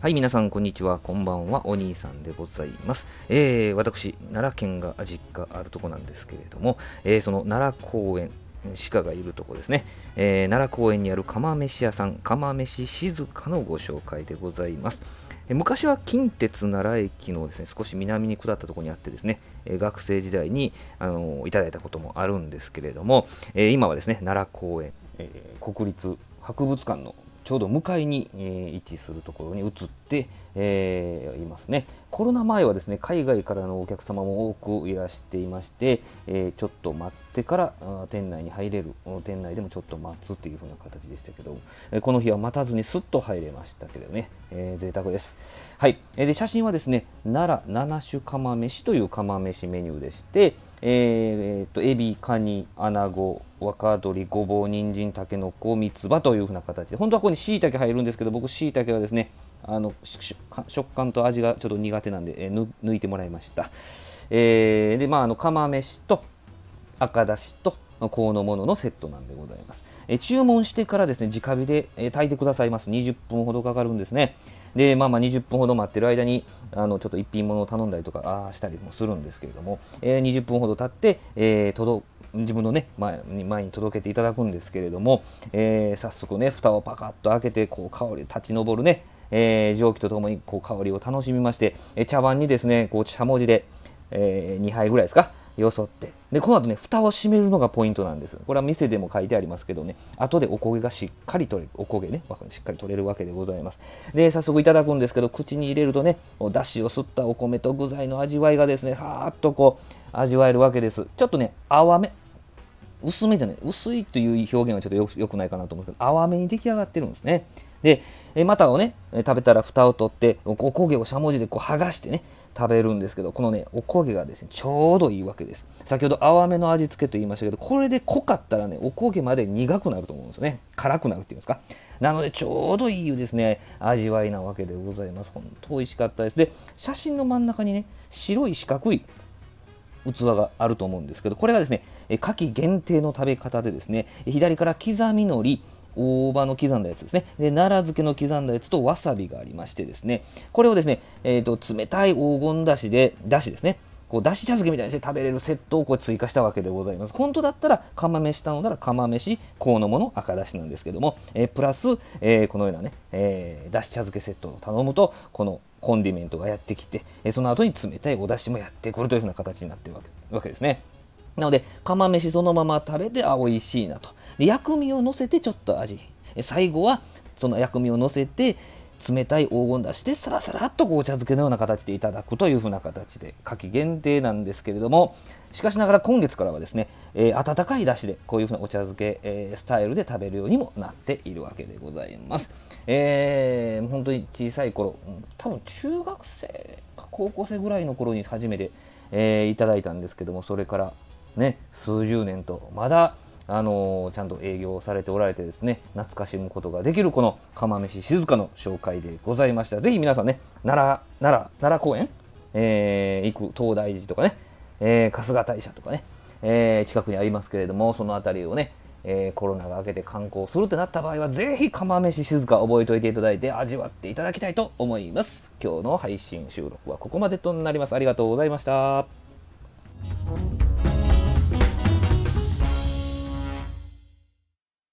はい、皆さんこんにちは、こんばんは、お兄さんでございます。私、奈良県が実家あるとこなんですけれども、その奈良公園、鹿がいるとこですね、奈良公園にある釜飯屋さん、釜飯静香のご紹介でございます。昔は近鉄奈良駅のですね、少し南に下ったところにあってですね、学生時代にいただいたこともあるんですけれども、今はですね、奈良公園、国立博物館のちょうど向かいに、位置するところに移って、いますね。コロナ前はですね、海外からのお客様も多くいらしていまして、ちょっと待ってから店内に入れる、店内でもちょっと待つというふうな形でしたけども、この日は待たずにすっと入れましたけどね、贅沢です。はい、で写真はですね、奈良七種釜飯という釜飯メニューでして、エビ、カニ、アナゴ、若鶏、ごぼう、人参、たけのこ、三つ葉というふうな形で、本当はここに椎茸入るんですけど、僕椎茸はですね、食感と味がちょっと苦手なんで、抜いてもらいました。で、釜飯と赤だしとこのもののセットなんでございます。注文してからですね、直火で炊いてくださいます。20分ほどかかるんですね。で、20分ほど待ってる間にちょっと一品物を頼んだりとかしたりもするんですけれども、20分ほど経って、自分のね、前に届けていただくんですけれども、早速ね、蓋をパカッと開けて、こう香り立ち上るね、蒸気とともにこう香りを楽しみまして、茶碗にですね、こうしゃもじで、2杯ぐらいですか、よそって、でこの後ね、蓋を閉めるのがポイントなんです。これは店でも書いてありますけどね、後でお焦げがしっかり取れる、お焦げね、しっかり取れるわけでございます。で、早速いただくんですけど、口に入れるとね、だしを吸ったお米と具材の味わいがですね、はーっとこう味わえるわけです。ちょっとね、淡め、薄めじゃない、薄いという表現はちょっとよくないかなと思うんですけど、淡めに出来上がってるんですね。で、またをね、食べたら蓋を取って、お焦げをしゃもじでこう剥がしてね、食べるんですけど、このね、お焦げがですね、ちょうどいいわけです。先ほど淡めの味付けと言いましたけど、これで濃かったらね、お焦げまで苦くなると思うんですよね。辛くなるっていうんですか。なので、ちょうどいいですね、味わいなわけでございます。本当美味しかったです。で、写真の真ん中にね、白い四角い器があると思うんですけど、これがですね、夏季限定の食べ方でですね、左から刻み海苔、大葉の刻んだやつですね。で、奈良漬けの刻んだやつとわさびがありましてですね、これをですね、冷たい黄金だしで、だしですね、こうだし茶漬けみたいにして食べれるセットをこう追加したわけでございます。本当だったら釜飯頼んだら釜飯、このもの赤だしなんですけども、プラス、このようなね、だし茶漬けセットを頼むと、このコンディメントがやってきて、その後に冷たいおだしもやってくるというふうな形になっているわけですね。なので、釜飯そのまま食べて、美味しいなと。で、薬味をのせてちょっと味。最後は、その薬味をのせて、冷たい黄金だしで、さらさらっとお茶漬けのような形でいただくというふうな形で、夏季限定なんですけれども、しかしながら今月からはですね、温かいだしで、こういうふうなお茶漬け、スタイルで食べるようにもなっているわけでございます。本当に小さい頃、多分中学生か高校生ぐらいの頃に初めて、いただいたんですけども、それから、ね、数十年とまだ、ちゃんと営業されておられてですね、懐かしむことができるこの釜飯静香の紹介でございました。ぜひ皆さんね、奈良公園、行く東大寺とかね、春日大社とかね、近くにありますけれども、そのあたりをね、コロナが明けて観光するってなった場合は、ぜひ釜飯静香覚えておいていただいて、味わっていただきたいと思います。今日の配信収録はここまでとなります。ありがとうございました。